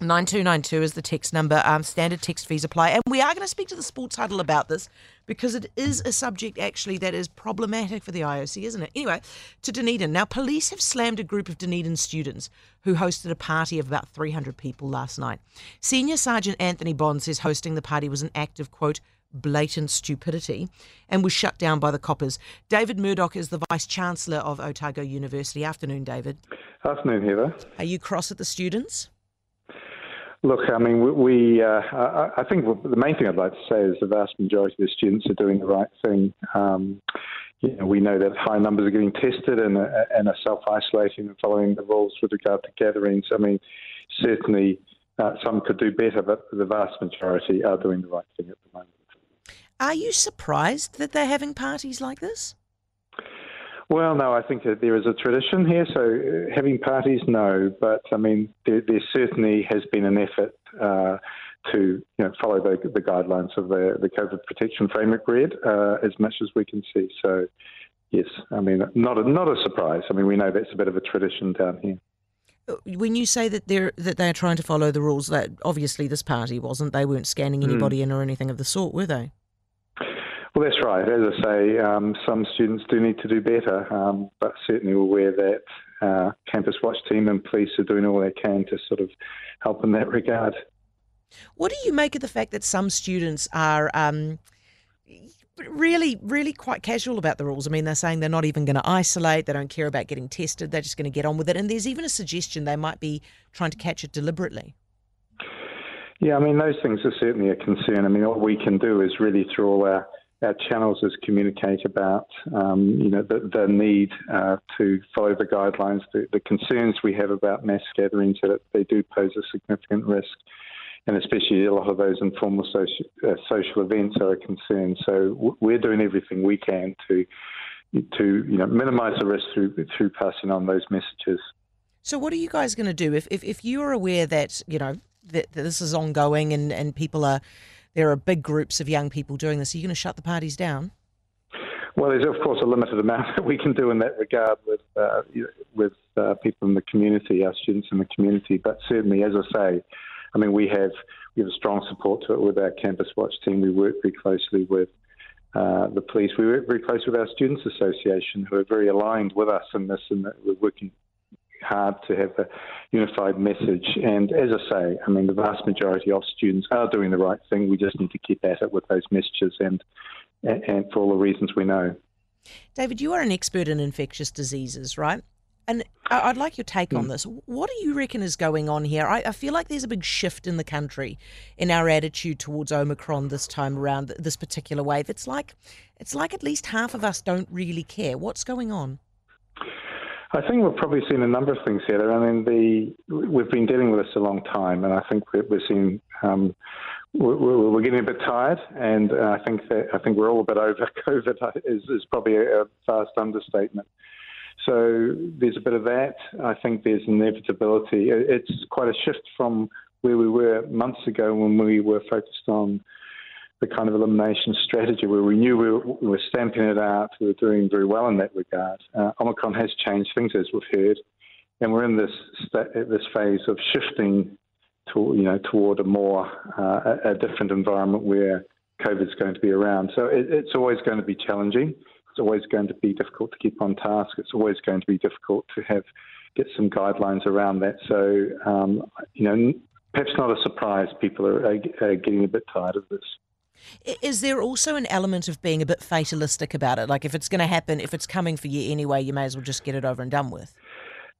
9292 is the text number. Standard text fees apply. And we are going to speak to the Sports Huddle about this because it is a subject actually that is problematic for the IOC, isn't it? Anyway, to Dunedin. Now, police have slammed a group of Dunedin students who hosted a party of about 300 people last night. Senior Sergeant Anthony Bond says hosting the party was an act of, quote, blatant stupidity and was shut down by the coppers. David Murdoch is the Vice-Chancellor of Otago University. Afternoon, David. Afternoon, Heather. Are you cross at the students? Look, I mean, I think the main thing I'd like to say is the vast majority of the students are doing the right thing. You know, we know that high numbers are getting tested and are self-isolating and following the rules with regard to gatherings. I mean, certainly some could do better, but the vast majority are doing the right thing at the moment. Are you surprised that they're having parties like this? Well, no, I think that there is a tradition here, so having parties, no. But, I mean, there certainly has been an effort to follow the guidelines of the COVID protection framework grid as much as we can see. So, yes, I mean, not a surprise. I mean, we know that's a bit of a tradition down here. When you say that they're trying to follow the rules, that obviously this party wasn't. They weren't scanning anybody in or anything of the sort, were they? Well, that's right. As I say, some students do need to do better, but certainly we're aware that Campus Watch team and police are doing all they can to sort of help in that regard. What do you make of the fact that some students are really, really quite casual about the rules? I mean, they're saying they're not even going to isolate, they don't care about getting tested, they're just going to get on with it, and there's even a suggestion they might be trying to catch it deliberately. Yeah, I mean, those things are certainly a concern. I mean, all we can do is really through all our channels is communicate about the need to follow the guidelines, the concerns we have about mass gatherings, that they do pose a significant risk, and especially a lot of those informal social events are a concern. So we're doing everything we can to minimise the risk through passing on those messages. So what are you guys going to do if you are aware that that this is ongoing and people are? There are big groups of young people doing this. Are you going to shut the parties down? Well, there's, of course, a limited amount that we can do in that regard with people in the community, our students in the community. But certainly, as I say, I mean, we have a strong support to it with our Campus Watch team. We work very closely with the police. We work very closely with our Students Association, who are very aligned with us in this, and we're working hard to have a unified message. And as I say, I mean, the vast majority of students are doing the right thing. We just need to keep at it with those messages and for all the reasons we know. David, you are an expert in infectious diseases, right? And I'd like your take on this. What do you reckon is going on here? I feel like there's a big shift in the country in our attitude towards Omicron this time around, this particular wave. It's like at least half of us don't really care. What's going on? I think we've probably seen a number of things here. I mean, we've been dealing with this a long time, and I think we're seeing we're getting a bit tired, and I think we're all a bit over COVID is probably a vast understatement. So there's a bit of that. I think there's inevitability. It's quite a shift from where we were months ago when we were focused on the kind of elimination strategy where we knew we were stamping it out, we were doing very well in that regard. Omicron has changed things, as we've heard, and we're in this phase of shifting toward a different environment where COVID's going to be around. So it's always going to be challenging. It's always going to be difficult to keep on task. It's always going to be difficult to get some guidelines around that. So, perhaps not a surprise people are getting a bit tired of this. Is there also an element of being a bit fatalistic about it? Like, if it's going to happen, if it's coming for you anyway, you may as well just get it over and done with.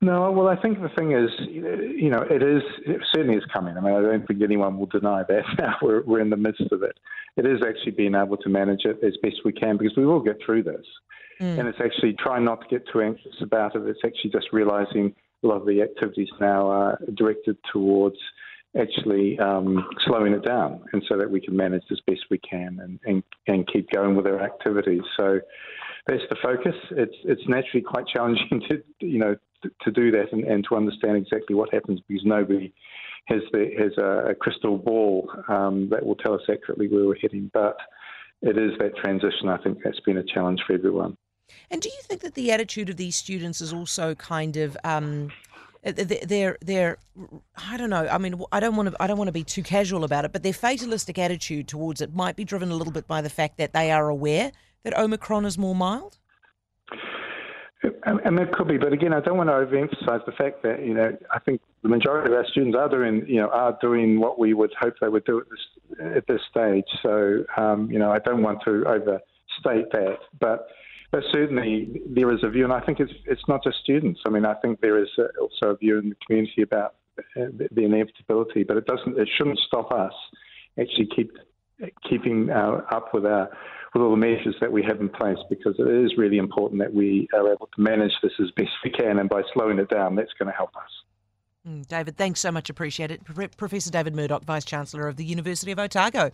No, well, I think the thing is, it certainly is coming. I mean, I don't think anyone will deny that now. We're in the midst of it. It is actually being able to manage it as best we can because we will get through this. And it's actually trying not to get too anxious about it. It's actually just realising a lot of the activities now are directed towards actually slowing it down, and so that we can manage as best we can and keep going with our activities. So that's the focus. It's naturally quite challenging to do that and to understand exactly what happens because nobody has a crystal ball that will tell us accurately where we're heading. But it is that transition. I think that's been a challenge for everyone. And do you think that the attitude of these students is also kind of They're I don't know. I mean, I don't want to be too casual about it, but their fatalistic attitude towards it might be driven a little bit by the fact that they are aware that Omicron is more mild. And that could be, but again, I don't want to overemphasize the fact that, you know, I think the majority of our students are doing what we would hope they would do at this stage. So, you know, I don't want to overstate that, but certainly there is a view, and I think it's not just students. I mean, I think there is also a view in the community about the inevitability, but it shouldn't stop us actually keeping up with all the measures that we have in place, because it is really important that we are able to manage this as best we can, and by slowing it down, that's going to help us. David, thanks so much. Appreciate it. Professor David Murdoch, Vice-Chancellor of the University of Otago.